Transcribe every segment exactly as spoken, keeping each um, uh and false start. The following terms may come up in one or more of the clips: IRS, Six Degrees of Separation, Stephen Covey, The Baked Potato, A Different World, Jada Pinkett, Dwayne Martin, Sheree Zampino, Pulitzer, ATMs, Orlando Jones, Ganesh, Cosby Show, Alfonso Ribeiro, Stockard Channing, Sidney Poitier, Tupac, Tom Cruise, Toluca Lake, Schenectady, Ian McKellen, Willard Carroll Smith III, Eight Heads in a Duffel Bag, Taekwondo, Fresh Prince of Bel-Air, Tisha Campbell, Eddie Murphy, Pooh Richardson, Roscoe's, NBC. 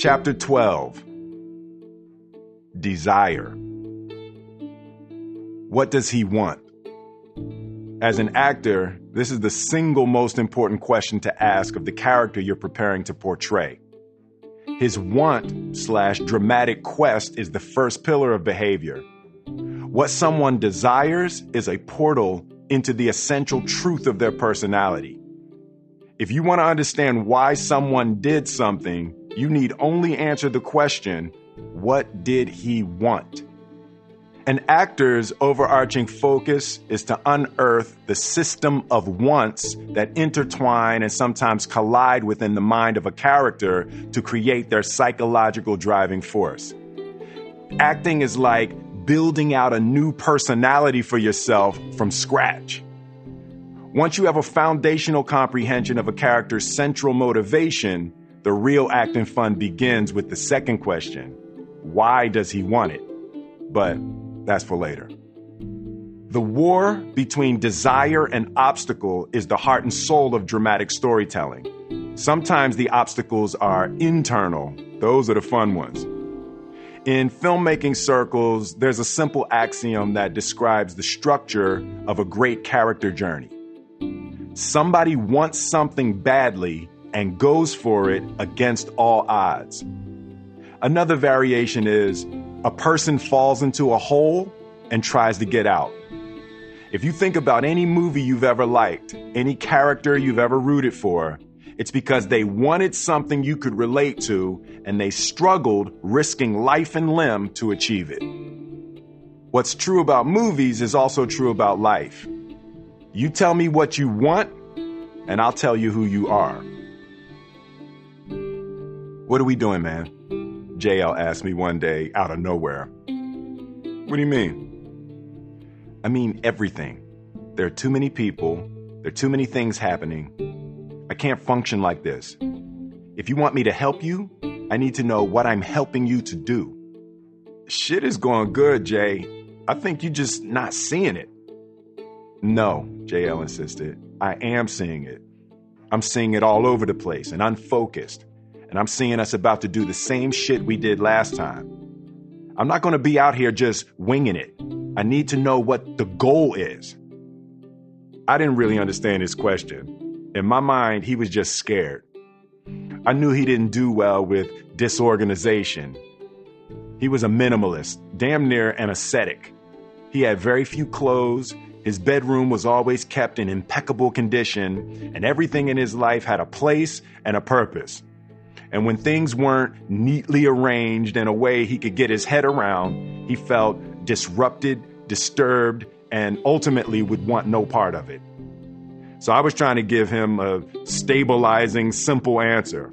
Chapter twelve. Desire. What does he want? As an actor, this is the single most important question to ask of the character you're preparing to portray. His want slash dramatic quest is the first pillar of behavior. What someone desires is a portal into the essential truth of their personality. If you want to understand why someone did something, you need only answer the question, what did he want? An actor's overarching focus is to unearth the system of wants that intertwine and sometimes collide within the mind of a character to create their psychological driving force. Acting is like building out a new personality for yourself from scratch. Once you have a foundational comprehension of a character's central motivation, the real acting fun begins with the second question, why does he want it? But that's for later. The war between desire and obstacle is the heart and soul of dramatic storytelling. Sometimes the obstacles are internal. Those are the fun ones. In filmmaking circles, there's a simple axiom that describes the structure of a great character journey. Somebody wants something badly and goes for it against all odds. Another variation is, a person falls into a hole and tries to get out. If you think about any movie you've ever liked, any character you've ever rooted for, it's because they wanted something you could relate to and they struggled risking life and limb to achieve it. What's true about movies is also true about life. You tell me what you want, and I'll tell you who you are. What are we doing, man? J L asked me one day out of nowhere. What do you mean? I mean everything. There are too many people. There are too many things happening. I can't function like this. If you want me to help you, I need to know what I'm helping you to do. Shit is going good, Jay. I think you're just not seeing it. No, J L insisted. I am seeing it. I'm seeing it all over the place and unfocused. And I'm seeing us about to do the same shit we did last time. I'm not going to be out here just winging it. I need to know what the goal is. I didn't really understand his question. In my mind, he was just scared. I knew he didn't do well with disorganization. He was a minimalist, damn near an ascetic. He had very few clothes. His bedroom was always kept in impeccable condition, and everything in his life had a place and a purpose. And when things weren't neatly arranged in a way he could get his head around, he felt disrupted, disturbed, and ultimately would want no part of it. So I was trying to give him a stabilizing, simple answer.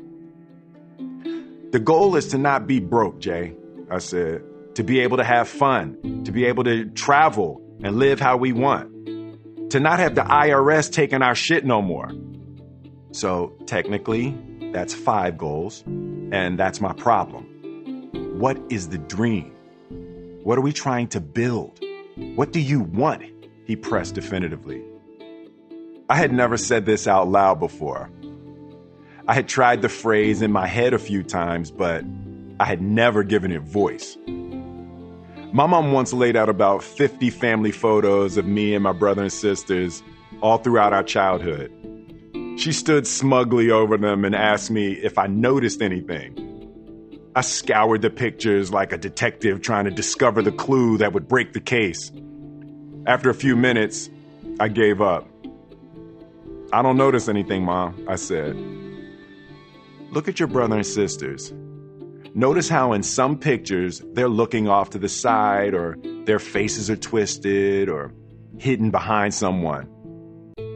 The goal is to not be broke, Jay, I said, to be able to have fun, to be able to travel and live how we want, to not have the I R S taking our shit no more. So technically, that's five goals, and that's my problem. What is the dream? What are we trying to build? What do you want? He pressed definitively. I had never said this out loud before. I had tried the phrase in my head a few times, but I had never given it voice. My mom once laid out about fifty family photos of me and my brother and sisters all throughout our childhood. She stood smugly over them and asked me if I noticed anything. I scoured the pictures like a detective trying to discover the clue that would break the case. After a few minutes, I gave up. I don't notice anything, Mom, I said. Look at your brother and sisters. Notice how in some pictures they're looking off to the side or their faces are twisted or hidden behind someone.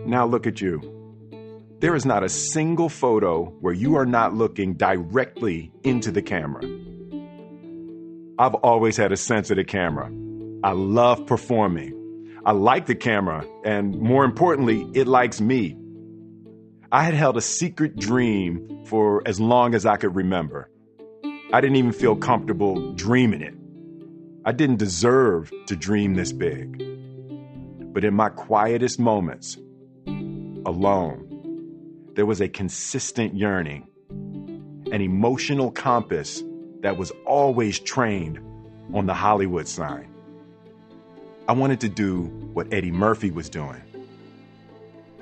Now look at you. There is not a single photo where you are not looking directly into the camera. I've always had a sense of the camera. I love performing. I like the camera, and more importantly, it likes me. I had held a secret dream for as long as I could remember. I didn't even feel comfortable dreaming it. I didn't deserve to dream this big. But in my quietest moments, alone, there was a consistent yearning. an emotional compass that was always trained on the Hollywood sign. I wanted to do what Eddie Murphy was doing.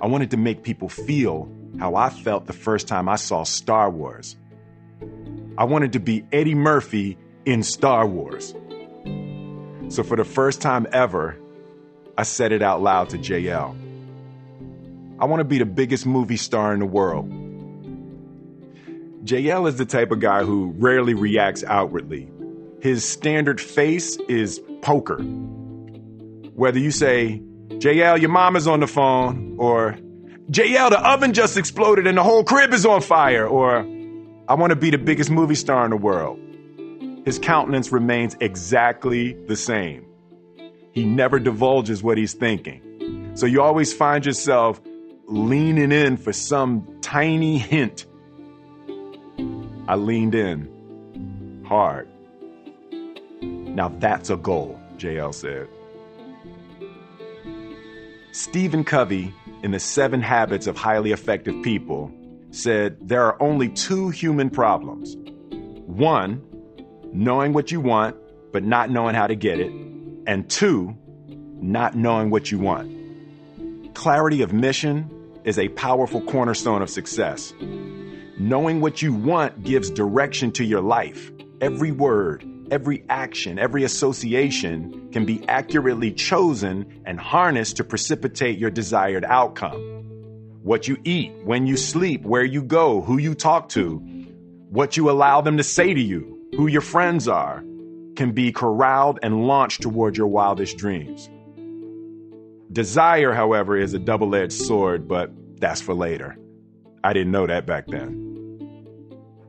I wanted to make people feel how I felt the first time I saw Star Wars. I wanted to be Eddie Murphy in Star Wars. So for the first time ever, I said it out loud to J L. I want to be the biggest movie star in the world. J L is the type of guy who rarely reacts outwardly. His standard face is poker. Whether you say, J L, your mom is on the phone, or J L, the oven just exploded and the whole crib is on fire, or I want to be the biggest movie star in the world. His countenance remains exactly the same. He never divulges what he's thinking. So you always find yourself leaning in for some tiny hint. I leaned in hard. Now that's a goal, J L said. Stephen Covey, in The Seven Habits of Highly Effective People, said there are only two human problems. One, knowing what you want, but not knowing how to get it. And two, not knowing what you want. Clarity of mission is a powerful cornerstone of success. Knowing what you want gives direction to your life. Every word, every action, every association can be accurately chosen and harnessed to precipitate your desired outcome. What you eat, when you sleep, where you go, who you talk to, what you allow them to say to you, who your friends are, can be corralled and launched toward your wildest dreams. Desire, however, is a double-edged sword, but that's for later. I didn't know that back then.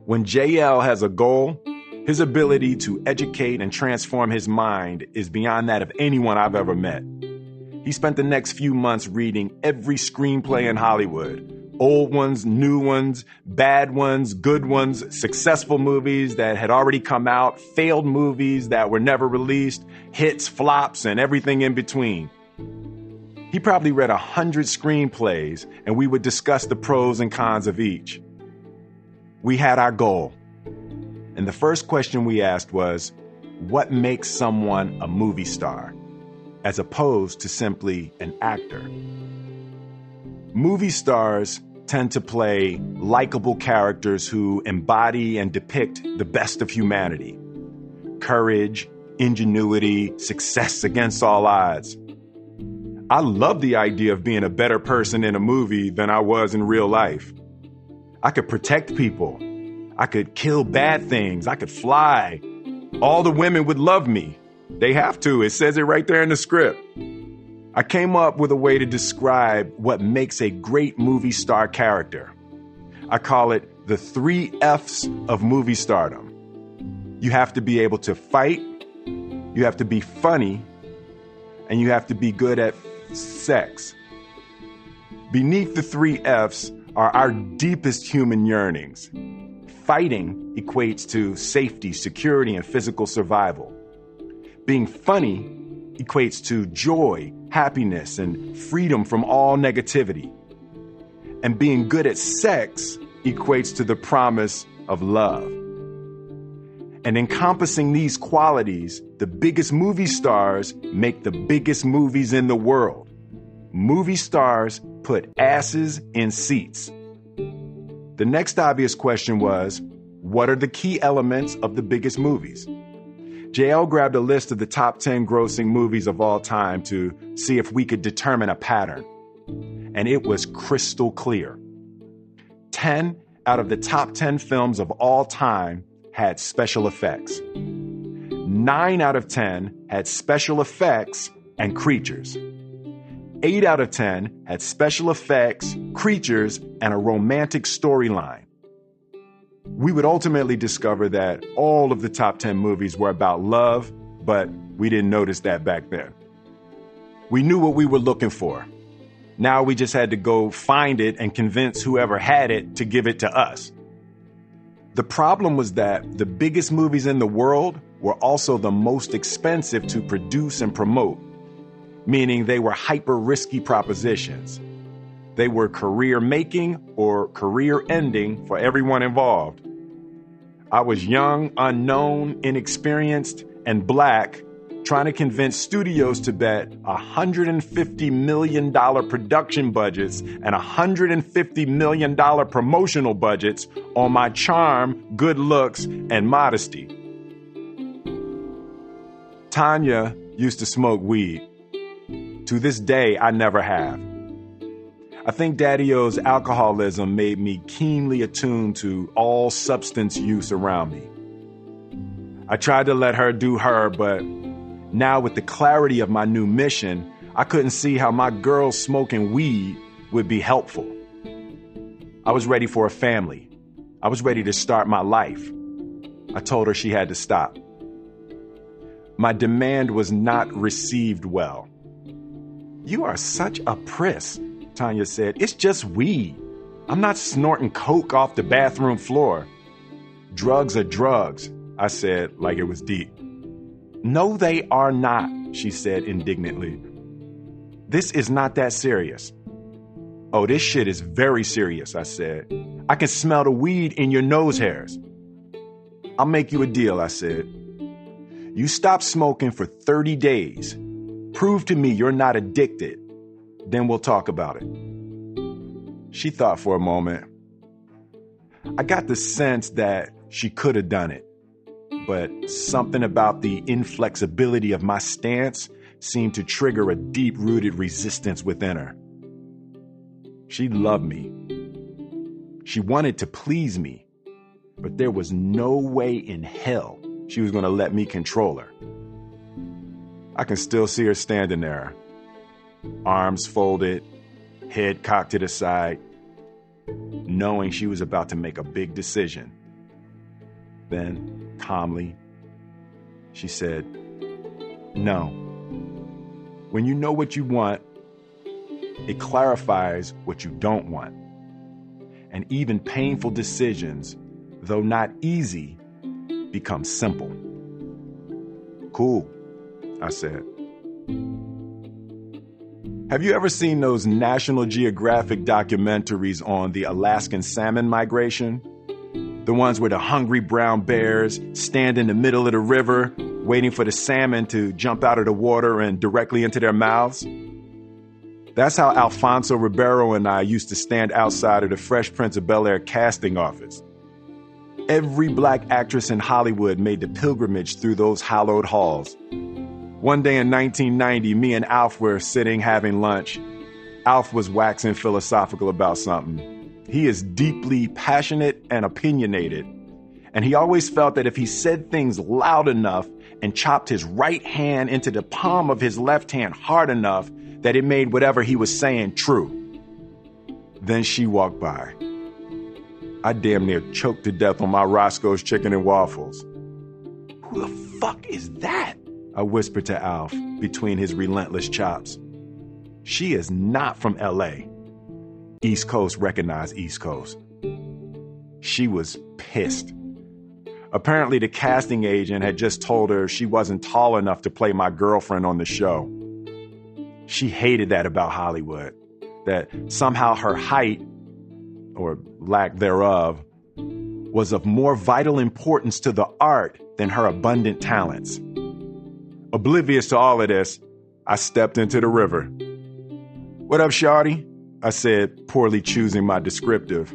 When J L has a goal, his ability to educate and transform his mind is beyond that of anyone I've ever met. He spent the next few months reading every screenplay in Hollywood. Old ones, new ones, bad ones, good ones, successful movies that had already come out, failed movies that were never released, hits, flops, and everything in between. He probably read a hundred screenplays, and we would discuss the pros and cons of each. We had our goal. And the first question we asked was, what makes someone a movie star? As opposed to simply an actor. Movie stars tend to play likable characters who embody and depict the best of humanity. Courage, ingenuity, success against all odds. I love the idea of being a better person in a movie than I was in real life. I could protect people. I could kill bad things. I could fly. All the women would love me. They have to. It says it right there in the script. I came up with a way to describe what makes a great movie star character. I call it the three F's of movie stardom. You have to be able to fight, you have to be funny, and you have to be good at sex. Beneath the three F's are our deepest human yearnings. Fighting equates to safety, security, and physical survival. Being funny equates to joy, happiness, and freedom from all negativity. And being good at sex equates to the promise of love. And encompassing these qualities, the biggest movie stars make the biggest movies in the world. Movie stars put asses in seats. The next obvious question was, what are the key elements of the biggest movies? J L grabbed a list of the top ten grossing movies of all time to see if we could determine a pattern. And it was crystal clear. ten out of the top ten films of all time had special effects. nine out of ten had special effects and creatures. eight out of ten had special effects, creatures, and a romantic storyline. We would ultimately discover that all of the top ten movies were about love, but we didn't notice that back then. We knew what we were looking for. Now we just had to go find it and convince whoever had it to give it to us. The problem was that the biggest movies in the world were also the most expensive to produce and promote, meaning they were hyper-risky propositions. They were career-making or career-ending for everyone involved. I was young, unknown, inexperienced, and black, trying to convince studios to bet one hundred fifty million dollars production budgets and one hundred fifty million dollars promotional budgets on my charm, good looks, and modesty. Tanya used to smoke weed. To this day, I never have. I think Daddy-O's alcoholism made me keenly attuned to all substance use around me. I tried to let her do her, but now with the clarity of my new mission, I couldn't see how my girl smoking weed would be helpful. I was ready for a family. I was ready to start my life. I told her she had to stop. My demand was not received well. "You are such a priss," Tanya said. "It's just weed. I'm not snorting coke off the bathroom floor." "Drugs are drugs," I said, like it was deep. "No, they are not," she said indignantly. "This is not that serious." "Oh, this shit is very serious," I said. "I can smell the weed in your nose hairs." "I'll make you a deal," I said. "You stop smoking for thirty days. Prove to me you're not addicted. Then we'll talk about it." She thought for a moment. I got the sense that she could have done it, but something about the inflexibility of my stance seemed to trigger a deep-rooted resistance within her. She loved me. She wanted to please me, but there was no way in hell she was going to let me control her. I can still see her standing there, arms folded, head cocked to the side, knowing she was about to make a big decision. Then, calmly, she said, "No. When you know what you want, it clarifies what you don't want. And even painful decisions, though not easy, become simple." "Cool," I said. Have you ever seen those National Geographic documentaries on the Alaskan salmon migration? The ones where the hungry brown bears stand in the middle of the river, waiting for the salmon to jump out of the water and directly into their mouths? That's how Alfonso Ribeiro and I used to stand outside of the Fresh Prince of Bel-Air casting office. Every black actress in Hollywood made the pilgrimage through those hallowed halls. One day in nineteen ninety, me and Alf were sitting having lunch. Alf was waxing philosophical about something. He is deeply passionate and opinionated, and he always felt that if he said things loud enough and chopped his right hand into the palm of his left hand hard enough, that it made whatever he was saying true. Then she walked by. I damn near choked to death on my Roscoe's chicken and waffles. "Who the fuck is that?" I whispered to Alf between his relentless chops. "She is not from L A" East Coast recognized East Coast. She was pissed. Apparently the casting agent had just told her she wasn't tall enough to play my girlfriend on the show. She hated that about Hollywood, that somehow her height, or lack thereof, was of more vital importance to the art than her abundant talents. Oblivious to all of this, I stepped into the river. "What up, shawty?" I said, poorly choosing my descriptive.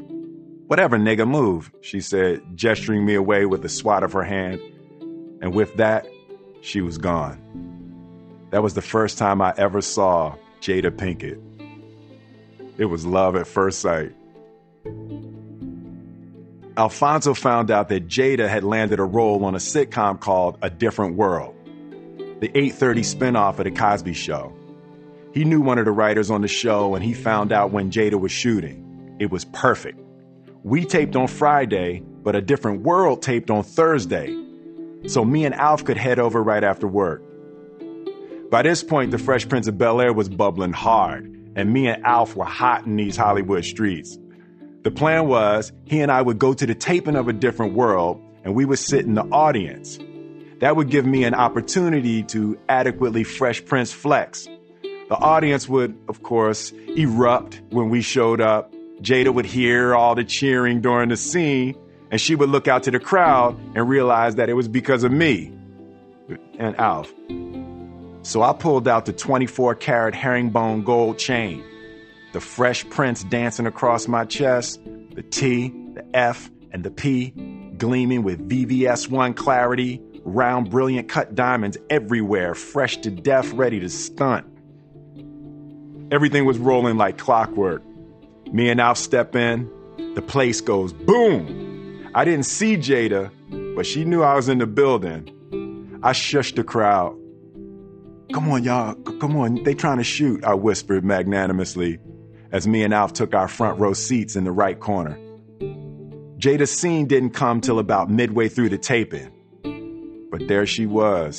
"Whatever, nigga, move," she said, gesturing me away with a swat of her hand. And with that, she was gone. That was the first time I ever saw Jada Pinkett. It was love at first sight. Alfonso found out that Jada had landed a role on a sitcom called A Different World, the eight thirty spinoff of the Cosby Show. He knew one of the writers on the show, and he found out when Jada was shooting. It was perfect. We taped on Friday, but A Different World taped on Thursday, so me and Alf could head over right after work. By this point, the Fresh Prince of Bel-Air was bubbling hard, and me and Alf were hot in these Hollywood streets. The plan was he and I would go to the taping of A Different World, and we would sit in the audience. That would give me an opportunity to adequately Fresh Prince flex. The audience would, of course, erupt when we showed up. Jada would hear all the cheering during the scene, and she would look out to the crowd and realize that it was because of me and Alf. So I pulled out the twenty-four karat herringbone gold chain, the Fresh Prince dancing across my chest, the T, the F, and the P, gleaming with V V S one clarity, round brilliant cut diamonds everywhere, fresh to death, ready to stunt. Everything was rolling like clockwork. Me and Alf step in, the place goes boom. I didn't see Jada, but she knew I was in the building. I shushed the crowd. Come on, y'all, come on, they trying to shoot, I whispered magnanimously as me and Alf took our front row seats in the right corner. Jada's scene didn't come till about midway through the taping. But there she was,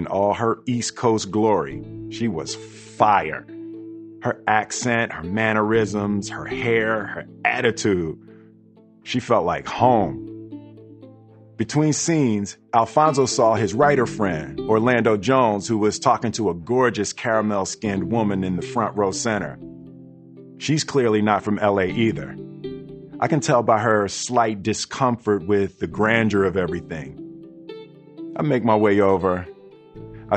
in all her East Coast glory. She was fire. Her accent, her mannerisms, her hair, her attitude. She felt like home. Between scenes, Alfonso saw his writer friend, Orlando Jones, who was talking to a gorgeous caramel-skinned woman in the front row center. She's clearly not from L A either. I can tell by her slight discomfort with the grandeur of everything. I make my way over.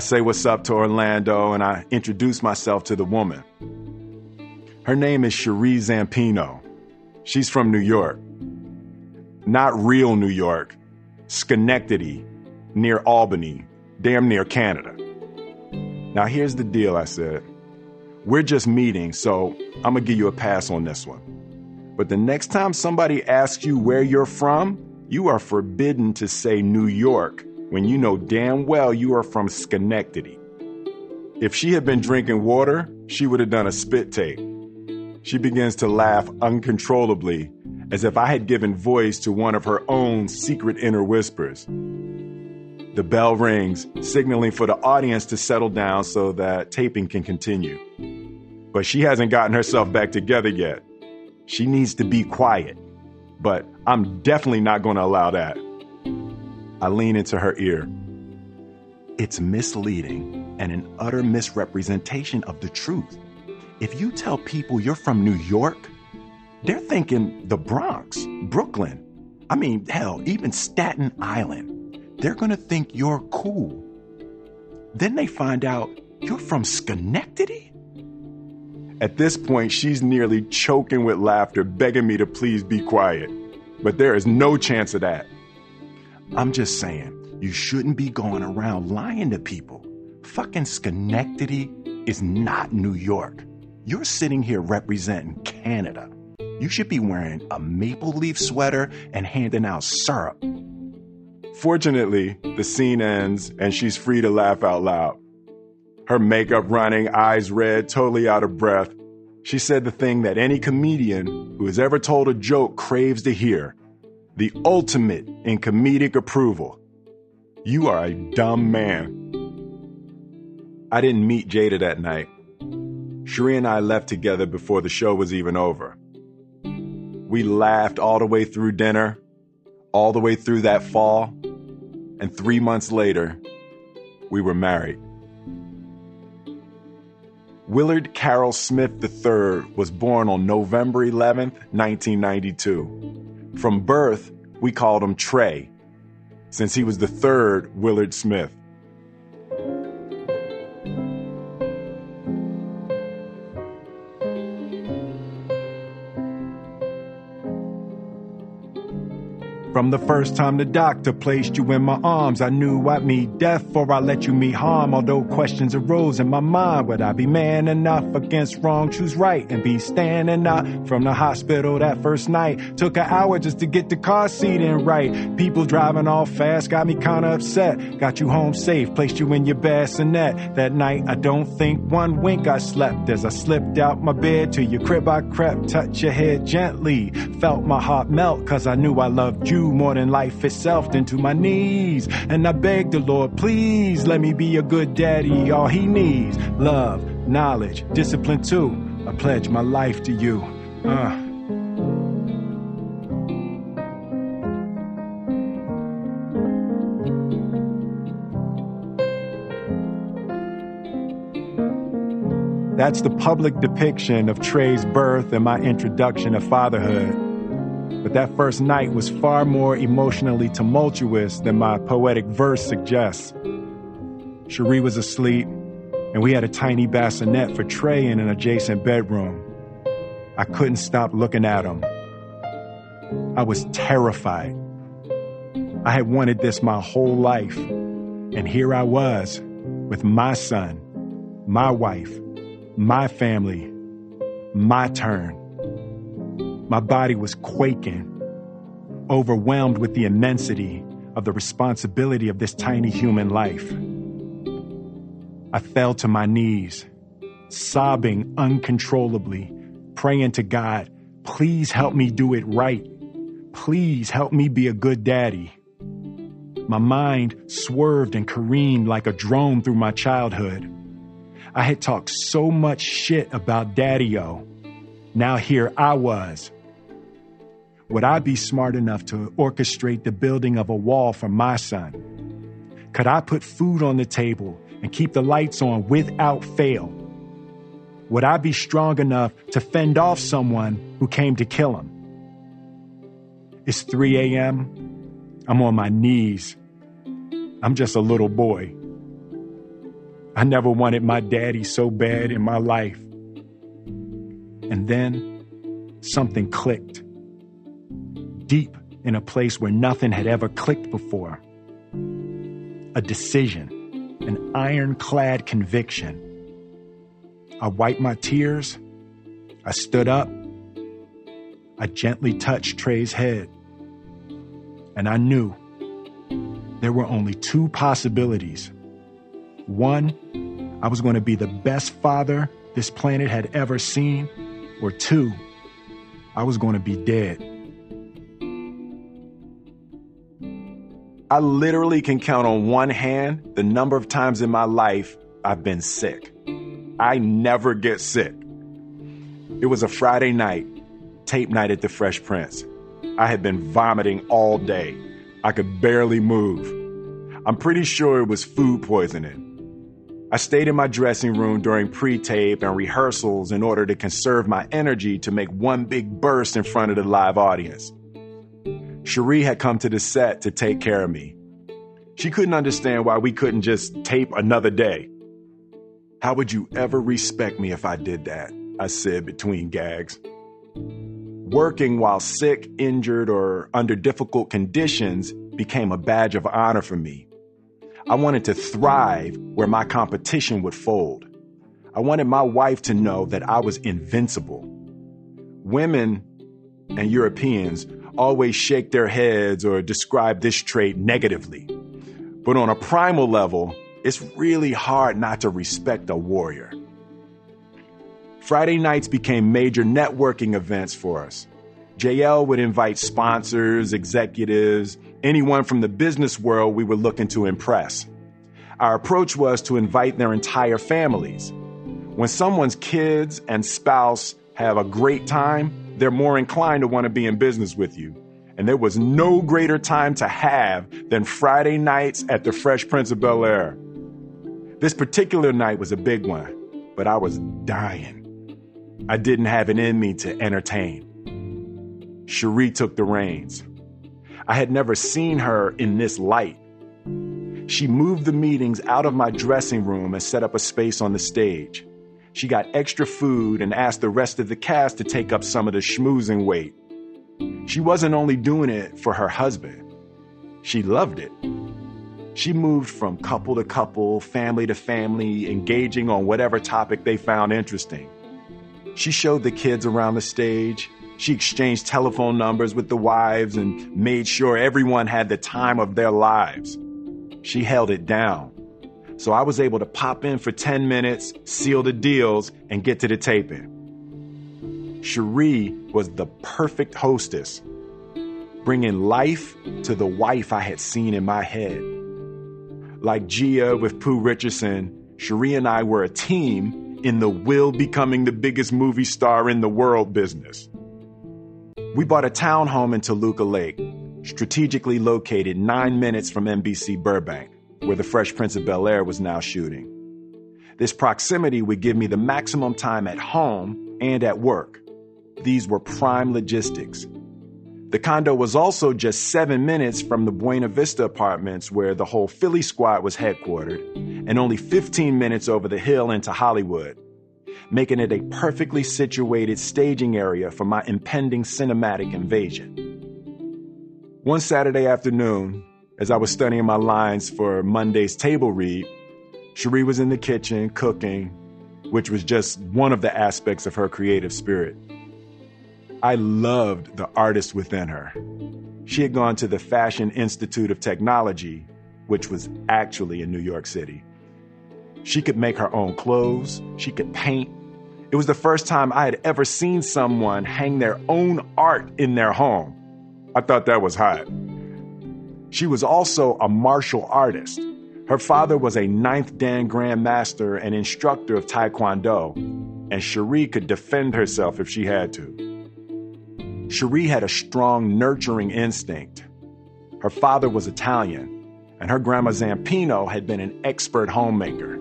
I say what's up to Orlando, and I introduce myself to the woman. Her name is Sheree Zampino. She's from New York. Not real New York. Schenectady, near Albany, damn near Canada. Now here's the deal, I said. We're just meeting, so I'm going to give you a pass on this one. But the next time somebody asks you where you're from, you are forbidden to say New York, when you know damn well you are from Schenectady. If she had been drinking water, she would have done a spit take. She begins to laugh uncontrollably, as if I had given voice to one of her own secret inner whispers. The bell rings, signaling for the audience to settle down so that taping can continue. But she hasn't gotten herself back together yet. She needs to be quiet, but I'm definitely not going to allow that. I lean into her ear. It's misleading and an utter misrepresentation of the truth. If you tell people you're from New York, they're thinking the Bronx, Brooklyn. I mean, hell, even Staten Island. They're going to think you're cool. Then they find out you're from Schenectady? At this point, she's nearly choking with laughter, begging me to please be quiet. But there is no chance of that. I'm just saying, you shouldn't be going around lying to people. Fucking Schenectady is not New York. You're sitting here representing Canada. You should be wearing a maple leaf sweater and handing out syrup. Fortunately, the scene ends and she's free to laugh out loud. Her makeup running, eyes red, totally out of breath. She said the thing that any comedian who has ever told a joke craves to hear. The ultimate in comedic approval. You are a dumb man. I didn't meet Jada that night. Sheree and I left together before the show was even over. We laughed all the way through dinner, all the way through that fall, and three months later, we were married. Willard Carroll Smith the third was born on November eleventh, nineteen ninety-two. From birth, we called him Trey, since he was the third Willard Smith. From the first time the doctor placed you in my arms, I knew I'd meet death before I let you meet harm. Although questions arose in my mind, would I be man enough against wrong, choose right, and be standing up? From the hospital that first night, took an hour just to get the car seat in right. People driving all fast got me kinda upset. Got you home safe, placed you in your bassinet. That night, I don't think one wink I slept. As I slipped out my bed to your crib, I crept. Touched your head gently, felt my heart melt, cause I knew I loved you more than life itself, than to my knees. And I beg the Lord, please let me be a good daddy. All he needs, love, knowledge, discipline too. I pledge my life to you. Uh. That's the public depiction of Trey's birth and my introduction to fatherhood. but that first night was far more emotionally tumultuous than my poetic verse suggests. Sheree was asleep, and we had a tiny bassinet for Trey in an adjacent bedroom. I couldn't stop looking at him. I was terrified. I had wanted this my whole life, and here I was, with my son, my wife, my family, my turn. My body was quaking, overwhelmed with the immensity of the responsibility of this tiny human life. I fell to my knees, sobbing uncontrollably, praying to God, please help me do it right. Please help me be a good daddy. My mind swerved and careened like a drone through my childhood. I had talked so much shit about Daddy-O. Now here I was. Would I be smart enough to orchestrate the building of a wall for my son? Could I put food on the table and keep the lights on without fail? Would I be strong enough to fend off someone who came to kill him? It's three a.m. I'm on my knees. I'm just a little boy. I never wanted my daddy so bad in my life. And then something clicked. Deep in a place where nothing had ever clicked before. A decision, an ironclad conviction. I wiped my tears. I stood up. I gently touched Trey's head. And I knew there were only two possibilities. One, I was going to be the best father this planet had ever seen, or two, I was going to be dead. I literally can count on one hand the number of times in my life I've been sick. I never get sick. It was a Friday night, tape night at the Fresh Prince. I had been vomiting all day. I could barely move. I'm pretty sure it was food poisoning. I stayed in my dressing room during pre-tape and rehearsals in order to conserve my energy to make one big burst in front of the live audience. Sheree had come to the set to take care of me. She couldn't understand why we couldn't just tape another day. How would you ever respect me if I did that? I said between gags. Working while sick, injured, or under difficult conditions became a badge of honor for me. I wanted to thrive where my competition would fold. I wanted my wife to know that I was invincible. Women and Europeans always shake their heads or describe this trait negatively. But on a primal level, it's really hard not to respect a warrior. Friday nights became major networking events for us. J L would invite sponsors, executives, anyone from the business world we were looking to impress. Our approach was to invite their entire families. When someone's kids and spouse have a great time, they're more inclined to want to be in business with you. And there was no greater time to have than Friday nights at the Fresh Prince of Bel-Air. This particular night was a big one, but I was dying. I didn't have it in me to entertain. Sheree took the reins. I had never seen her in this light. She moved the meetings out of my dressing room and set up a space on the stage. She got extra food and asked the rest of the cast to take up some of the schmoozing weight. She wasn't only doing it for her husband. She loved it. She moved from couple to couple, family to family, engaging on whatever topic they found interesting. She showed the kids around the stage. She exchanged telephone numbers with the wives and made sure everyone had the time of their lives. She held it down. So I was able to pop in for ten minutes, seal the deals, and get to the taping. Sheree was the perfect hostess, bringing life to the wife I had seen in my head. Like Gia with Pooh Richardson, Sheree and I were a team in the will becoming the biggest movie star in the world business. We bought a townhome in Toluca Lake, strategically located nine minutes from N B C Burbank, where the Fresh Prince of Bel-Air was now shooting. This proximity would give me the maximum time at home and at work. These were prime logistics. The condo was also just seven minutes from the Buena Vista apartments where the whole Philly squad was headquartered, and only fifteen minutes over the hill into Hollywood, making it a perfectly situated staging area for my impending cinematic invasion. One Saturday afternoon, as I was studying my lines for Monday's table read, Sheree was in the kitchen cooking, which was just one of the aspects of her creative spirit. I loved the artist within her. She had gone to the Fashion Institute of Technology, which was actually in New York City. She could make her own clothes. She could paint. It was the first time I had ever seen someone hang their own art in their home. I thought that was hot. She was also a martial artist. Her father was a ninth Dan Grandmaster and instructor of Taekwondo, and Sheree could defend herself if she had to. Sheree had a strong nurturing instinct. Her father was Italian, and her grandma Zampino had been an expert homemaker.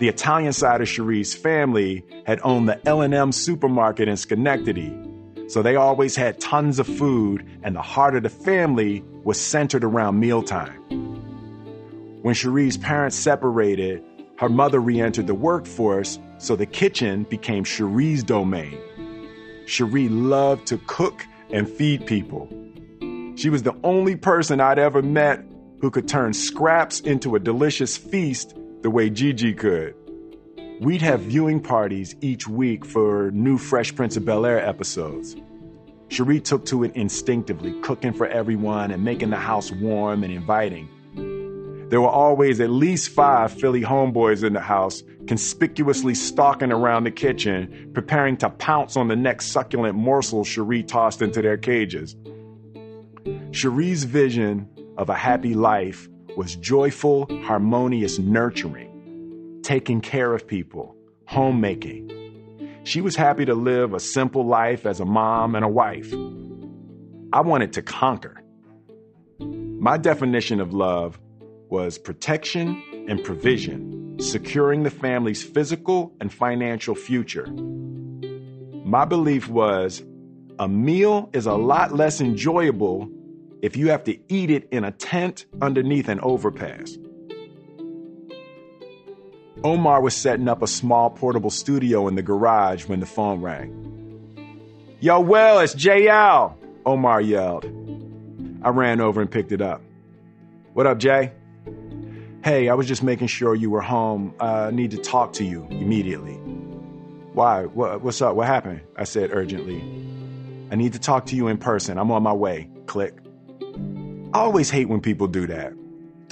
The Italian side of Sheree's family had owned the L and M supermarket in Schenectady, so they always had tons of food, and the heart of the family was centered around mealtime. When Sheree's parents separated, her mother re-entered the workforce, so the kitchen became Sheree's domain. Sheree loved to cook and feed people. She was the only person I'd ever met who could turn scraps into a delicious feast the way Gigi could. We'd have viewing parties each week for new Fresh Prince of Bel-Air episodes. Sheree took to it instinctively, cooking for everyone and making the house warm and inviting. There were always at least five Philly homeboys in the house, conspicuously stalking around the kitchen, preparing to pounce on the next succulent morsel Sheree tossed into their cages. Sheree's vision of a happy life was joyful, harmonious nurturing, taking care of people, homemaking. She was happy to live a simple life as a mom and a wife. I wanted to conquer. My definition of love was protection and provision, securing the family's physical and financial future. My belief was, a meal is a lot less enjoyable if you have to eat it in a tent underneath an overpass. Omar was setting up a small portable studio in the garage when the phone rang. "Yo, Will, it's J L," Omar yelled. I ran over and picked it up. "What up, Jay?" "Hey, I was just making sure you were home. I uh, need to talk to you immediately." "Why? What, what's up? What happened?" I said urgently. "I need to talk to you in person. I'm on my way." Click. I always hate when people do that.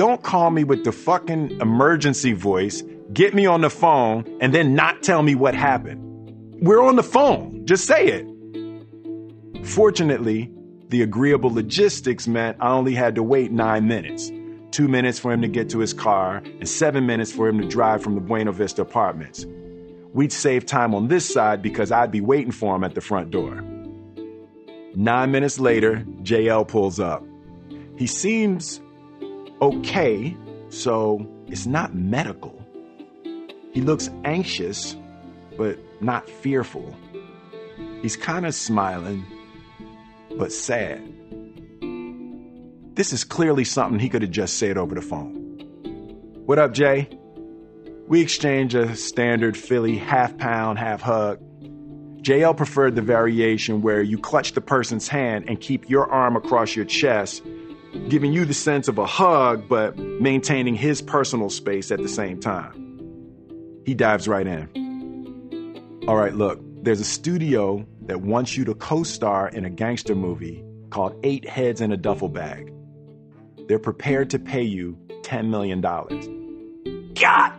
Don't call me with the fucking emergency voice, get me on the phone, and then not tell me what happened. We're on the phone. Just say it. Fortunately, the agreeable logistics meant I only had to wait nine minutes. Two minutes for him to get to his car, and seven minutes for him to drive from the Buena Vista apartments. We'd save time on this side because I'd be waiting for him at the front door. Nine minutes later, J L pulls up. He seems okay, so it's not medical. He looks anxious, but not fearful. He's kind of smiling, but sad. This is clearly something he could have just said over the phone. "What up, Jay?" We exchange a standard Philly half pound, half hug. J L preferred the variation where you clutch the person's hand and keep your arm across your chest, giving you the sense of a hug, but maintaining his personal space at the same time. He dives right in. "All right, look, there's a studio that wants you to co-star in a gangster movie called Eight Heads in a Duffel Bag. They're prepared to pay you ten million dollars. God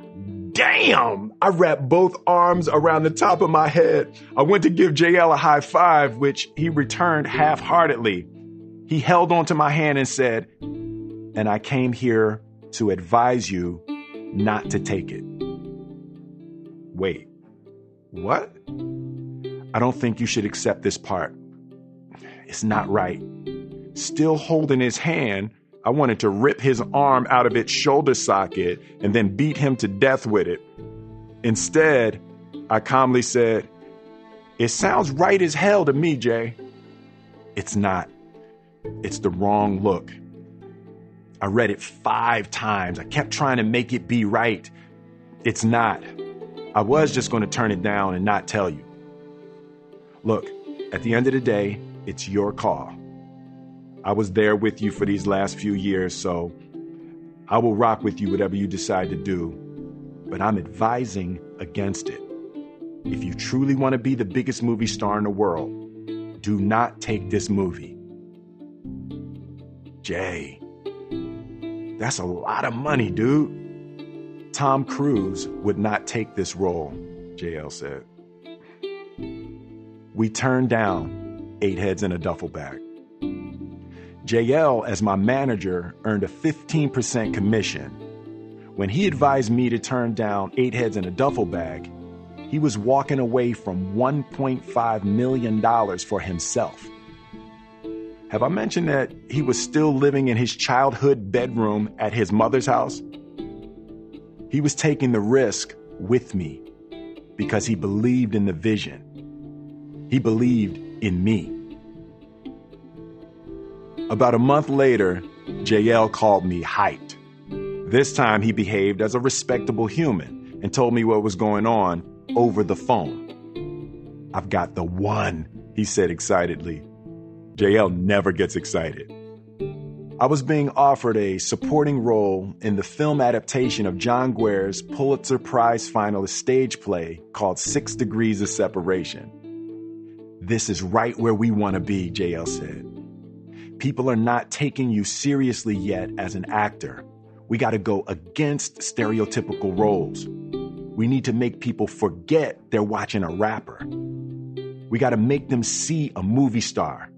damn! I wrapped both arms around the top of my head. I went to give J L a high five, which he returned half-heartedly. He held onto my hand and said, "And I came here to advise you not to take it." Wait, what? "I don't think you should accept this part. It's not right." Still holding his hand, I wanted to rip his arm out of its shoulder socket and then beat him to death with it. Instead, I calmly said, "It sounds right as hell to me, Jay." "It's not," It's the wrong look. I read it five times. I kept trying to make it be right. It's not. I was just going to turn it down and not tell you. Look, at the end of the day, it's your call. I was there with you for these last few years, so I will rock with you whatever you decide to do, but I'm advising against it. If you truly want to be the biggest movie star in the world, do not take this movie. Jay, that's a lot of money, dude. Tom Cruise would not take this role, J L said. We turned down Eight Heads in a Duffel Bag. J L, as my manager, earned a fifteen percent commission. When he advised me to turn down Eight Heads in a Duffel Bag, he was walking away from one point five million dollars for himself. Have I mentioned that he was still living in his childhood bedroom at his mother's house? He was taking the risk with me because he believed in the vision. He believed in me. About a month later, J L called me hyped. This time he behaved as a respectable human and told me what was going on over the phone. I've got the one, he said excitedly. J L never gets excited. I was being offered a supporting role in the film adaptation of John Guare's Pulitzer Prize finalist stage play called Six Degrees of Separation. This is right where we want to be, J L said. People are not taking you seriously yet as an actor. We got to go against stereotypical roles. We need to make people forget they're watching a rapper. We got to make them see a movie star.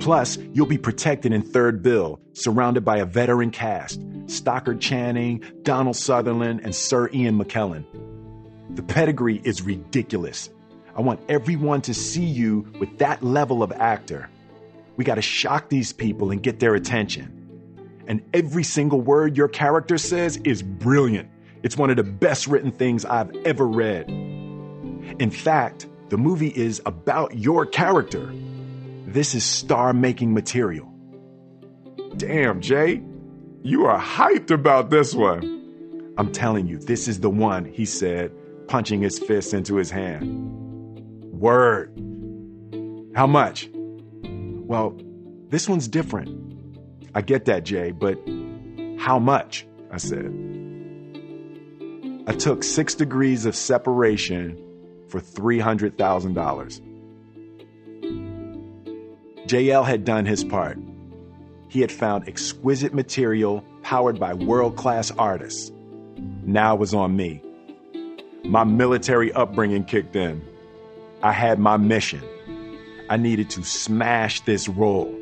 Plus, you'll be protected in third bill, surrounded by a veteran cast, Stockard Channing, Donald Sutherland, and Sir Ian McKellen. The pedigree is ridiculous. I want everyone to see you with that level of actor. We got to shock these people and get their attention. And every single word your character says is brilliant. It's one of the best written things I've ever read. In fact, the movie is about your character. This is star-making material. Damn, Jay, you are hyped about this one. I'm telling you, this is the one, he said, punching his fist into his hand. Word. How much? Well, this one's different. I get that, Jay, but how much? I said. I took Six Degrees of Separation for three hundred thousand dollars. J L had done his part. He had found exquisite material powered by world-class artists. Now it was on me. My military upbringing kicked in. I had my mission. I needed to smash this role.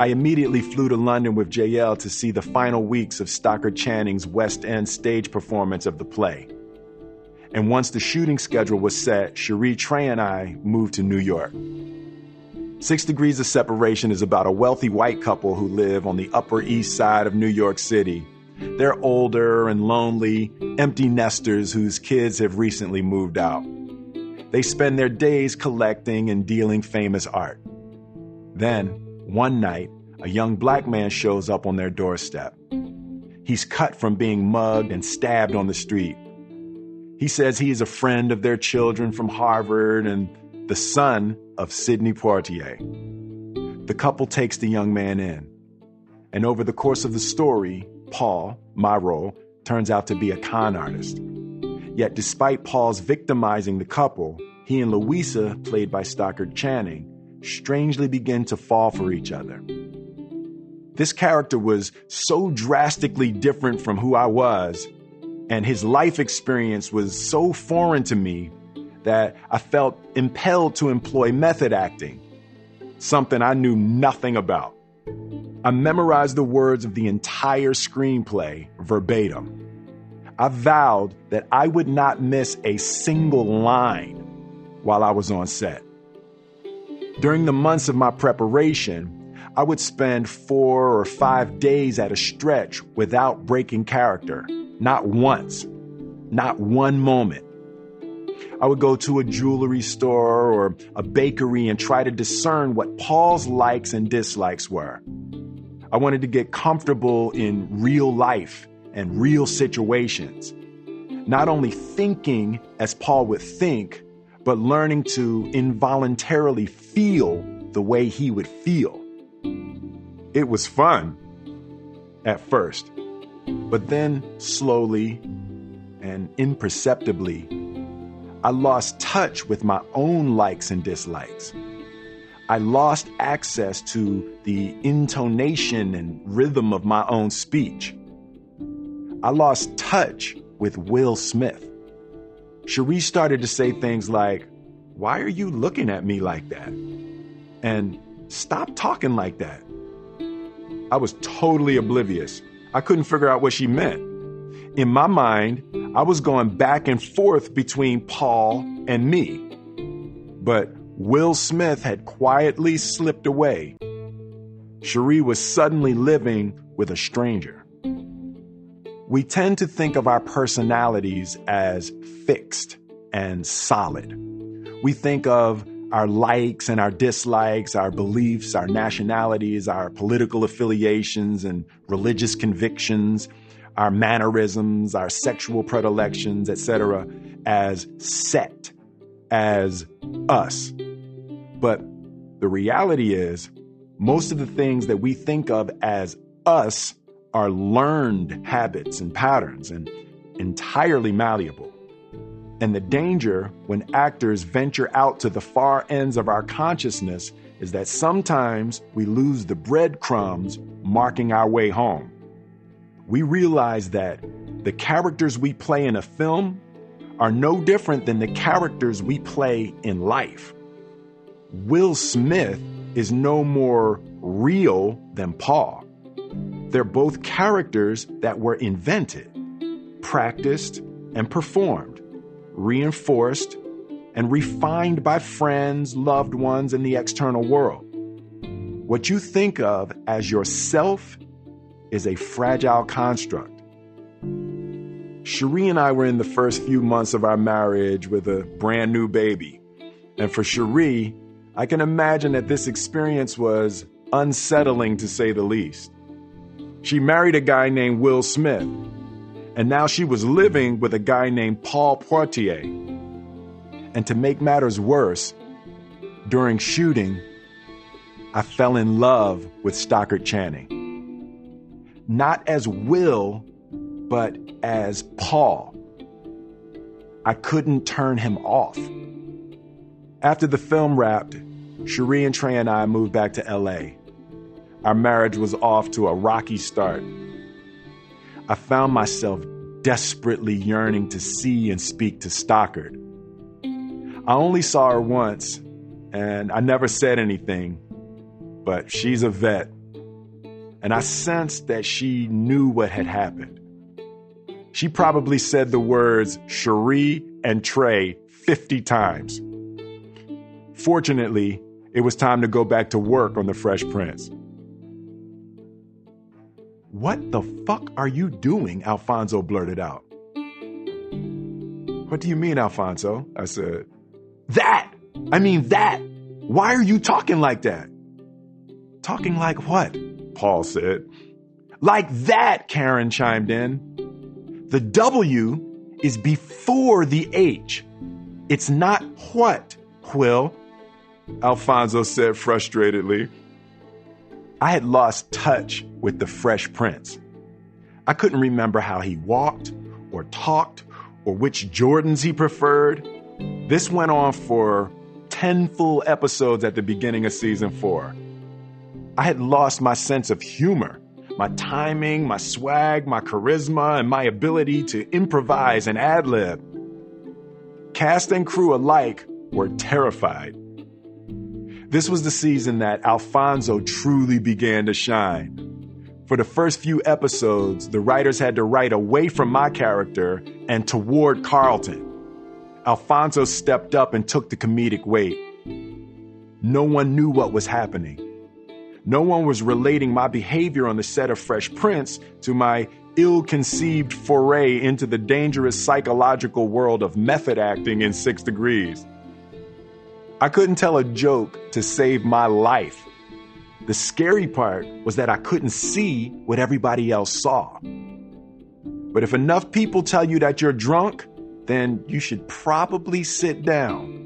I immediately flew to London with J L to see the final weeks of Stockard Channing's West End stage performance of the play. And once the shooting schedule was set, Sheree Trey and I moved to New York. Six Degrees of Separation is about a wealthy white couple who live on the Upper East Side of New York City. They're older and lonely, empty nesters whose kids have recently moved out. They spend their days collecting and dealing famous art. Then, one night, a young black man shows up on their doorstep. He's cut from being mugged and stabbed on the street. He says he is a friend of their children from Harvard and the son of Sidney Poitier. The couple takes the young man in. And over the course of the story, Paul, my role, turns out to be a con artist. Yet despite Paul's victimizing the couple, he and Louisa, played by Stockard Channing, strangely begin to fall for each other. This character was so drastically different from who I was, and his life experience was so foreign to me that I felt impelled to employ method acting, something I knew nothing about. I memorized the words of the entire screenplay verbatim. I vowed that I would not miss a single line while I was on set. During the months of my preparation, I would spend four or five days at a stretch without breaking character, not once, not one moment. I would go to a jewelry store or a bakery and try to discern what Paul's likes and dislikes were. I wanted to get comfortable in real life and real situations, not only thinking as Paul would think, but learning to involuntarily feel the way he would feel. It was fun at first, but then slowly and imperceptibly, I lost touch with my own likes and dislikes. I lost access to the intonation and rhythm of my own speech. I lost touch with Will Smith. Sheree started to say things like, "Why are you looking at me like that?" And "Stop talking like that." I was totally oblivious. I couldn't figure out what she meant. In my mind, I was going back and forth between Paul and me. But Will Smith had quietly slipped away. Sheree was suddenly living with a stranger. We tend to think of our personalities as fixed and solid. We think of our likes and our dislikes, our beliefs, our nationalities, our political affiliations and religious convictions, our mannerisms, our sexual predilections, et cetera, as set, as us. But the reality is, most of the things that we think of as us are learned habits and patterns and entirely malleable. And the danger when actors venture out to the far ends of our consciousness is that sometimes we lose the breadcrumbs marking our way home. We realize that the characters we play in a film are no different than the characters we play in life. Will Smith is no more real than Paul. They're both characters that were invented, practiced and performed, reinforced and refined by friends, loved ones, and the external world. What you think of as yourself is a fragile construct. Sheree and I were in the first few months of our marriage with a brand new baby. And for Sheree, I can imagine that this experience was unsettling to say the least. She married a guy named Will Smith, and now she was living with a guy named Paul Poitier. And to make matters worse, during shooting, I fell in love with Stockard Channing. Not as Will, but as Paul. I couldn't turn him off. After the film wrapped, Sheree and Trey and I moved back to L A. Our marriage was off to a rocky start. I found myself desperately yearning to see and speak to Stockard. I only saw her once, and I never said anything, but she's a vet, and I sensed that she knew what had happened. She probably said the words Sheree and Trey fifty times. Fortunately, it was time to go back to work on The Fresh Prince. "What the fuck are you doing?" Alfonso blurted out. "What do you mean, Alfonso?" I said. "That! I mean that! Why are you talking like that?" "Talking like what?" Paul said. "Like that," Karen chimed in. "The W is before the H. It's not what, Will," Alfonso said frustratedly. I had lost touch with the Fresh Prince. I couldn't remember how he walked or talked or which Jordans he preferred. This went on for ten full episodes at the beginning of season four. I had lost my sense of humor, my timing, my swag, my charisma, and my ability to improvise and ad-lib. Cast and crew alike were terrified. This was the season that Alfonso truly began to shine. For the first few episodes, the writers had to write away from my character and toward Carlton. Alfonso stepped up and took the comedic weight. No one knew what was happening. No one was relating my behavior on the set of Fresh Prince to my ill-conceived foray into the dangerous psychological world of method acting in Six Degrees. I couldn't tell a joke to save my life. The scary part was that I couldn't see what everybody else saw. But if enough people tell you that you're drunk, then you should probably sit down.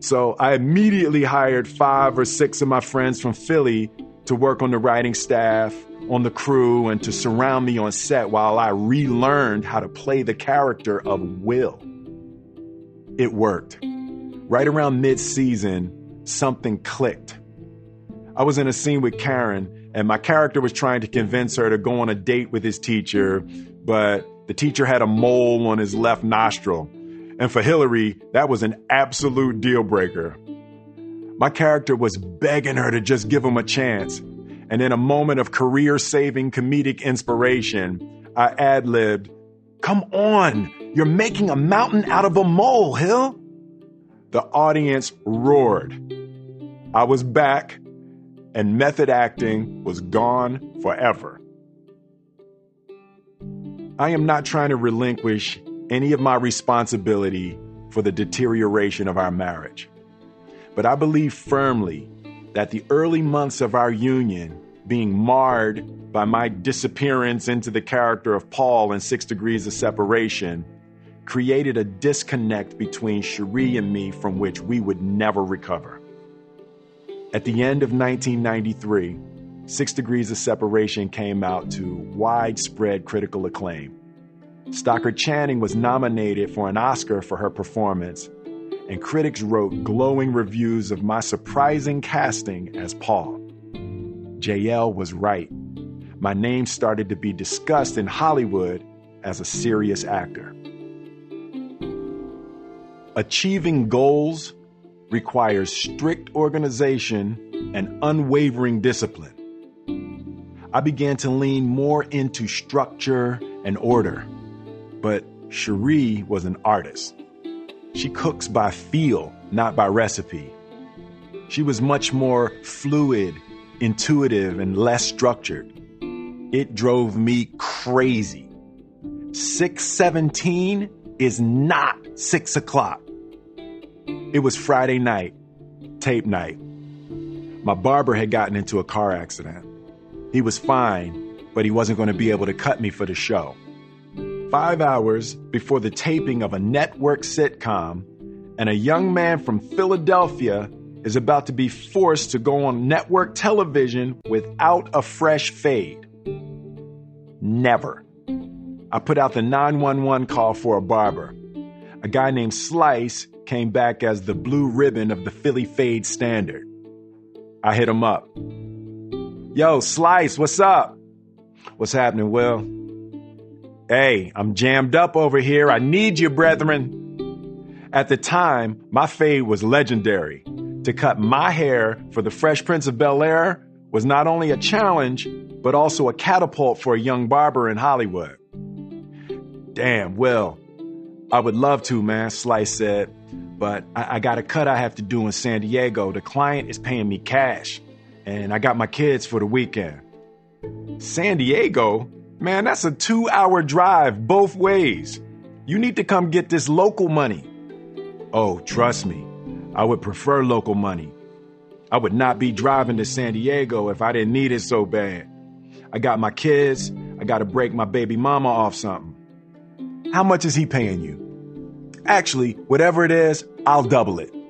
So I immediately hired five or six of my friends from Philly to work on the writing staff, on the crew, and to surround me on set while I relearned how to play the character of Will. It worked. Right around mid-season, something clicked. I was in a scene with Karen, and my character was trying to convince her to go on a date with his teacher, but the teacher had a mole on his left nostril. And for Hillary, that was an absolute deal breaker. My character was begging her to just give him a chance. And in a moment of career-saving comedic inspiration, I ad-libbed, "Come on, you're making a mountain out of a mole, Hill." The audience roared. I was back, and method acting was gone forever. I am not trying to relinquish any of my responsibility for the deterioration of our marriage. But I believe firmly that the early months of our union being marred by my disappearance into the character of Paul in Six Degrees of Separation created a disconnect between Sheree and me from which we would never recover. At the end of nineteen ninety-three, Six Degrees of Separation came out to widespread critical acclaim. Stockard Channing was nominated for an Oscar for her performance, and critics wrote glowing reviews of my surprising casting as Paul. J L was right. My name started to be discussed in Hollywood as a serious actor. Achieving goals requires strict organization and unwavering discipline. I began to lean more into structure and order. But Sheree was an artist. She cooks by feel, not by recipe. She was much more fluid, intuitive, and less structured. It drove me crazy. six seventeen is not six o'clock. It was Friday night, tape night. My barber had gotten into a car accident. He was fine, but he wasn't going to be able to cut me for the show. Five hours before the taping of a network sitcom, and a young man from Philadelphia is about to be forced to go on network television without a fresh fade. Never. I put out the nine one one call for a barber. A guy named Slice came back as the blue ribbon of the Philly fade standard. I hit him up. "Yo, Slice, what's up?" "What's happening, Will?" "Hey, I'm jammed up over here. I need you, brethren." At the time, my fade was legendary. To cut my hair for the Fresh Prince of Bel-Air was not only a challenge, but also a catapult for a young barber in Hollywood. "Damn, Will, I would love to, man," Slice said, "but I, I got a cut I have to do in San Diego. The client is paying me cash, and I got my kids for the weekend." "San Diego? Man, that's a two-hour drive both ways. You need to come get this local money." "Oh, trust me, I would prefer local money. I would not be driving to San Diego if I didn't need it so bad. I got my kids. I got to break my baby mama off something." "How much is he paying you?" "Actually, whatever it is, I'll double it.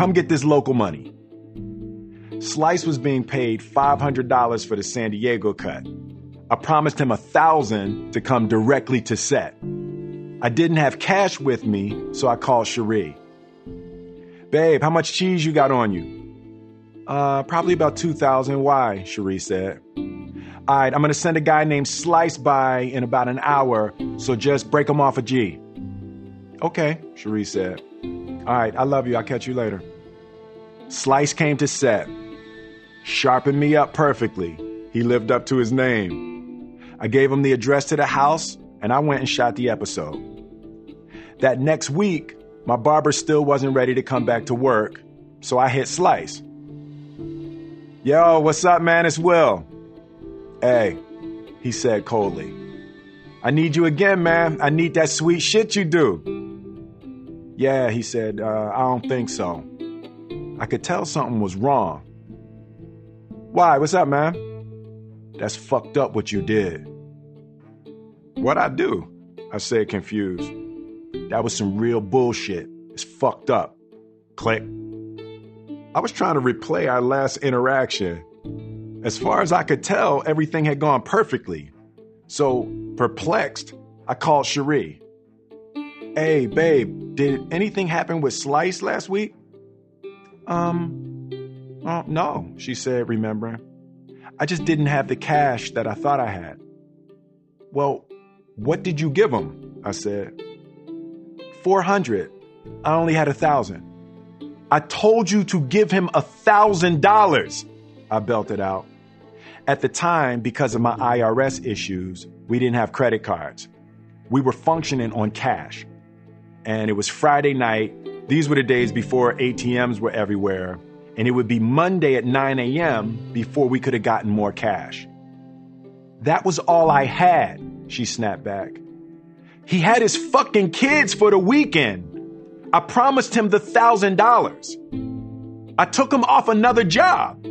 Come get this local money." Slice was being paid five hundred dollars for the San Diego cut. I promised him a thousand to come directly to set. I didn't have cash with me, so I called Sheree. "Babe, how much cheese you got on you?" Uh, probably about two thousand. "Why?" Sheree said. "All right, I'm going to send a guy named Slice by in about an hour, so just break him off a G." "Okay," Sheree said. "All right, I love you. I'll catch you later." Slice came to set. Sharpened me up perfectly. He lived up to his name. I gave him the address to the house, and I went and shot the episode. That next week, my barber still wasn't ready to come back to work, so I hit Slice. Yo, what's up, man? It's Will. Hey, he said coldly. I need you again, man. I need that sweet shit you do. Yeah, he said, uh, I don't think so. I could tell something was wrong. Why? What's up, man? That's fucked up what you did. What I do? I said, confused. That was some real bullshit. It's fucked up. Click. I was trying to replay our last interaction. As far as I could tell, everything had gone perfectly. So, perplexed, I called Sheree. Hey, babe, did anything happen with Slice last week? Um, uh, no, she said, remembering. I just didn't have the cash that I thought I had. Well, what did you give him? I said. four hundred. I only had a thousand. I told you to give him a thousand dollars, I belted out. At the time, because of my I R S issues, we didn't have credit cards. We were functioning on cash. And it was Friday night. These were the days before A T Ms were everywhere. And it would be Monday at nine a.m. before we could have gotten more cash. That was all I had, she snapped back. He had his fucking kids for the weekend. I promised him the thousand dollars. I took him off another job.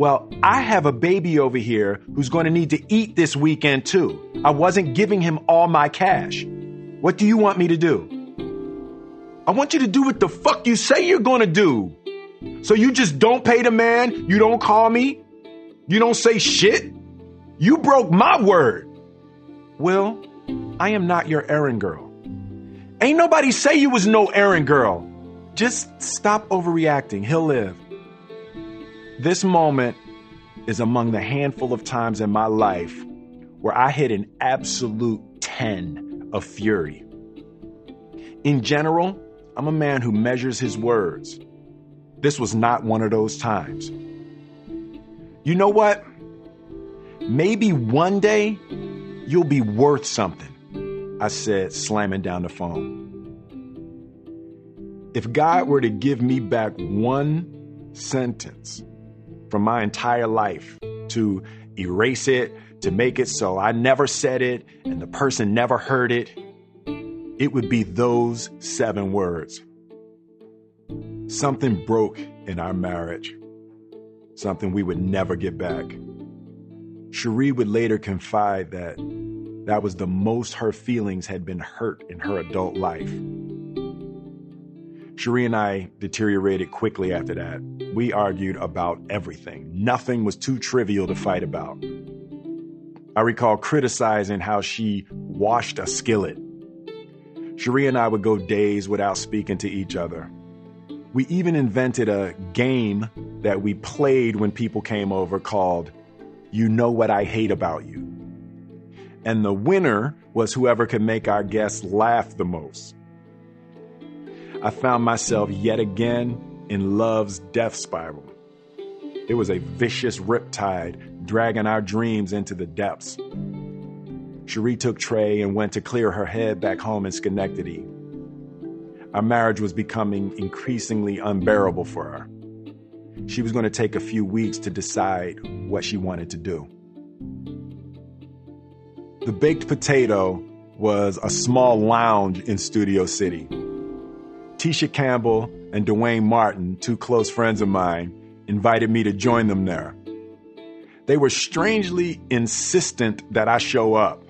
Well, I have a baby over here who's going to need to eat this weekend too. I wasn't giving him all my cash. What do you want me to do? I want you to do what the fuck you say you're going to do. So you just don't pay the man, you don't call me, you don't say shit. You broke my word. Will, I am not your errand girl. Ain't nobody say you was no errand girl. Just stop overreacting. He'll live. This moment is among the handful of times in my life where I hit an absolute ten of fury. In general, I'm a man who measures his words. This was not one of those times. You know what? Maybe one day you'll be worth something, I said, slamming down the phone. If God were to give me back one sentence from my entire life, to erase it, to make it so I never said it and the person never heard it, it would be those seven words. Something broke in our marriage. Something we would never get back. Sheree would later confide that that was the most her feelings had been hurt in her adult life. Sheree and I deteriorated quickly after that. We argued about everything. Nothing was too trivial to fight about. I recall criticizing how she washed a skillet. Sheree and I would go days without speaking to each other. We even invented a game that we played when people came over called You Know What I Hate About You. And the winner was whoever could make our guests laugh the most. I found myself yet again in love's death spiral. It was a vicious riptide dragging our dreams into the depths. Sheree took Trey and went to clear her head back home in Schenectady. Our marriage was becoming increasingly unbearable for her. She was going to take a few weeks to decide what she wanted to do. The Baked Potato was a small lounge in Studio City. Tisha Campbell and Dwayne Martin, two close friends of mine, invited me to join them there. They were strangely insistent that I show up.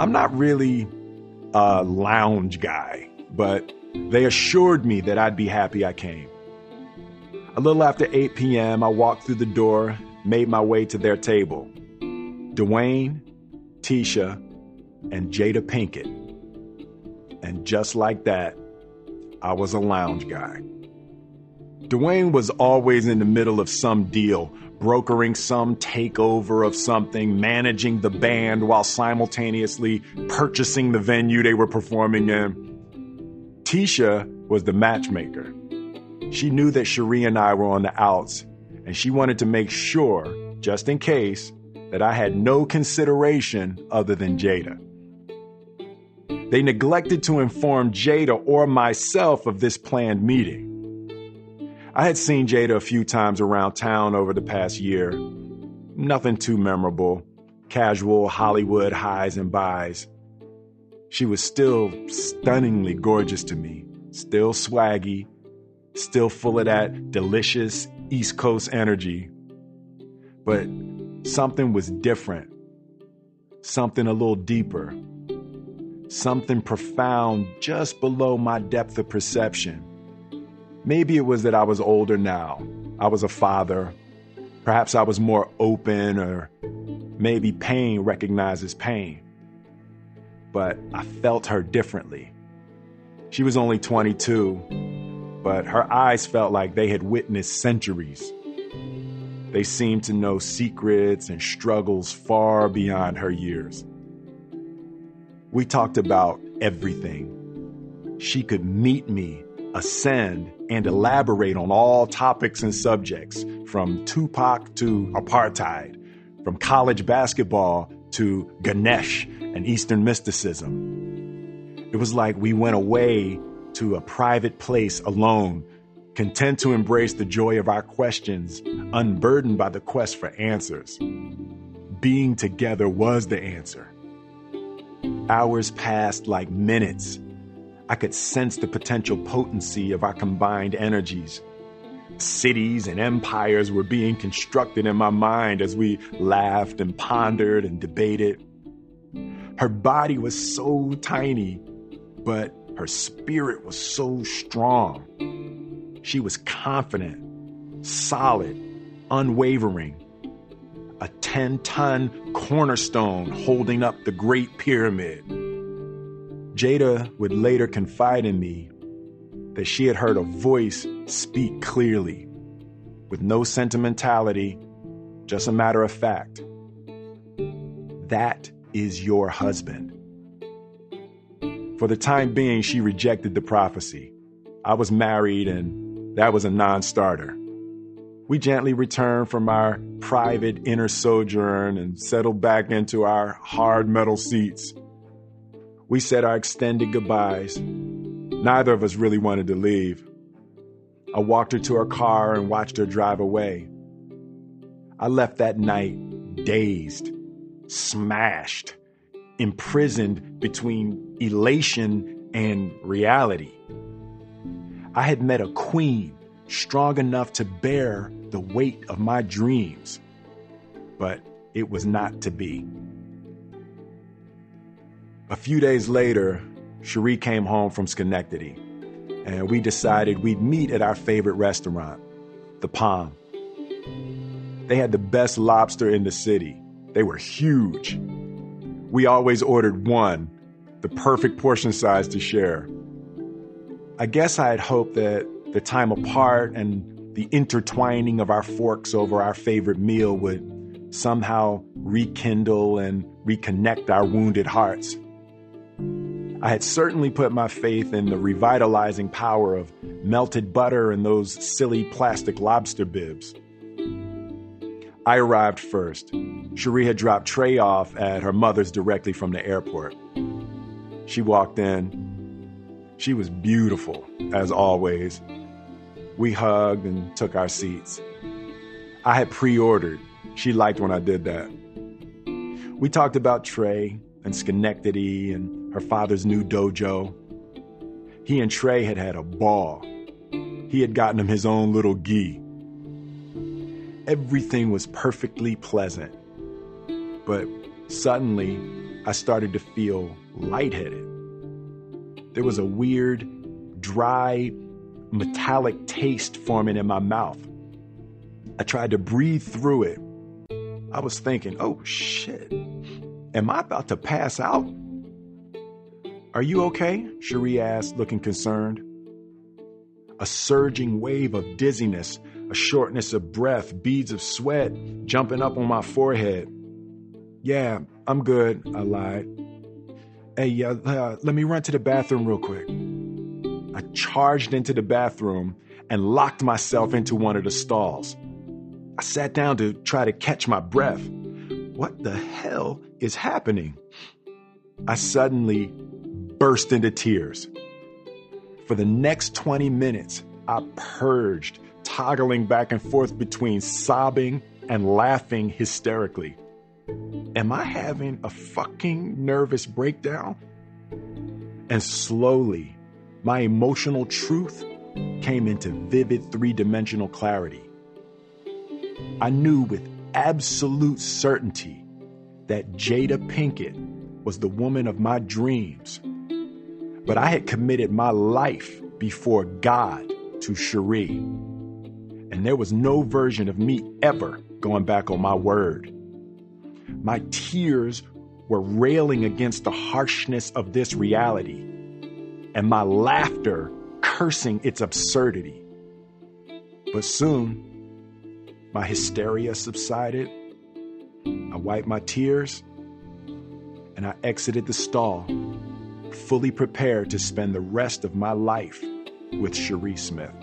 I'm not really a lounge guy, but they assured me that I'd be happy I came. A little after eight p.m., I walked through the door, made my way to their table. Dwayne, Tisha, and Jada Pinkett. And just like that, I was a lounge guy. Dwayne was always in the middle of some deal, brokering some takeover of something, managing the band while simultaneously purchasing the venue they were performing in. Tisha was the matchmaker. She knew that Sheree and I were on the outs, and she wanted to make sure, just in case, that I had no consideration other than Jada. They neglected to inform Jada or myself of this planned meeting. I had seen Jada a few times around town over the past year. Nothing too memorable. Casual Hollywood highs and buys. She was still stunningly gorgeous to me. Still swaggy. Still full of that delicious East Coast energy. But something was different. Something a little deeper. Something profound just below my depth of perception. Maybe it was that I was older now. I was a father. Perhaps I was more open, or maybe pain recognizes pain. But I felt her differently. She was only twenty-two, but her eyes felt like they had witnessed centuries. They seemed to know secrets and struggles far beyond her years. We talked about everything. She could meet me, ascend, and elaborate on all topics and subjects, from Tupac to apartheid, from college basketball to Ganesh and Eastern mysticism. It was like we went away to a private place alone, content to embrace the joy of our questions, unburdened by the quest for answers. Being together was the answer. Hours passed like minutes. I could sense the potential potency of our combined energies. Cities and empires were being constructed in my mind as we laughed and pondered and debated. Her body was so tiny, but her spirit was so strong. She was confident, solid, unwavering. A ten-ton cornerstone holding up the Great Pyramid. Jada would later confide in me that she had heard a voice speak clearly, with no sentimentality, just a matter of fact. That is your husband. For the time being, she rejected the prophecy. I was married, and that was a non-starter. We gently returned from our private inner sojourn and settled back into our hard metal seats. We said our extended goodbyes. Neither of us really wanted to leave. I walked her to her car and watched her drive away. I left that night dazed, smashed, imprisoned between elation and reality. I had met a queen, strong enough to bear the weight of my dreams. But it was not to be. A few days later, Sheree came home from Schenectady, and we decided we'd meet at our favorite restaurant, The Palm. They had the best lobster in the city. They were huge. We always ordered one, the perfect portion size to share. I guess I had hoped that the time apart and the intertwining of our forks over our favorite meal would somehow rekindle and reconnect our wounded hearts. I had certainly put my faith in the revitalizing power of melted butter and those silly plastic lobster bibs. I arrived first. Sheree had dropped Trey off at her mother's directly from the airport. She walked in. She was beautiful, as always. We hugged and took our seats. I had pre-ordered. She liked when I did that. We talked about Trey and Schenectady and her father's new dojo. He and Trey had had a ball. He had gotten him his own little gi. Everything was perfectly pleasant. But suddenly, I started to feel lightheaded. There was a weird, dry, metallic taste forming in my mouth. I tried to breathe through it. I was thinking, oh shit, am I about to pass out? Are you okay? Sheree asked, looking concerned. A surging wave of dizziness, a shortness of breath, beads of sweat jumping up on my forehead. Yeah, I'm good, I lied. Hey, uh, uh, let me run to the bathroom real quick. I charged into the bathroom and locked myself into one of the stalls. I sat down to try to catch my breath. What the hell is happening? I suddenly burst into tears. For the next twenty minutes, I purged, toggling back and forth between sobbing and laughing hysterically. Am I having a fucking nervous breakdown? And slowly, my emotional truth came into vivid three-dimensional clarity. I knew with absolute certainty that Jada Pinkett was the woman of my dreams, but I had committed my life before God to Sheree, and there was no version of me ever going back on my word. My tears were railing against the harshness of this reality, and my laughter cursing its absurdity. But soon, my hysteria subsided. I wiped my tears, and I exited the stall, fully prepared to spend the rest of my life with Sheree Smith.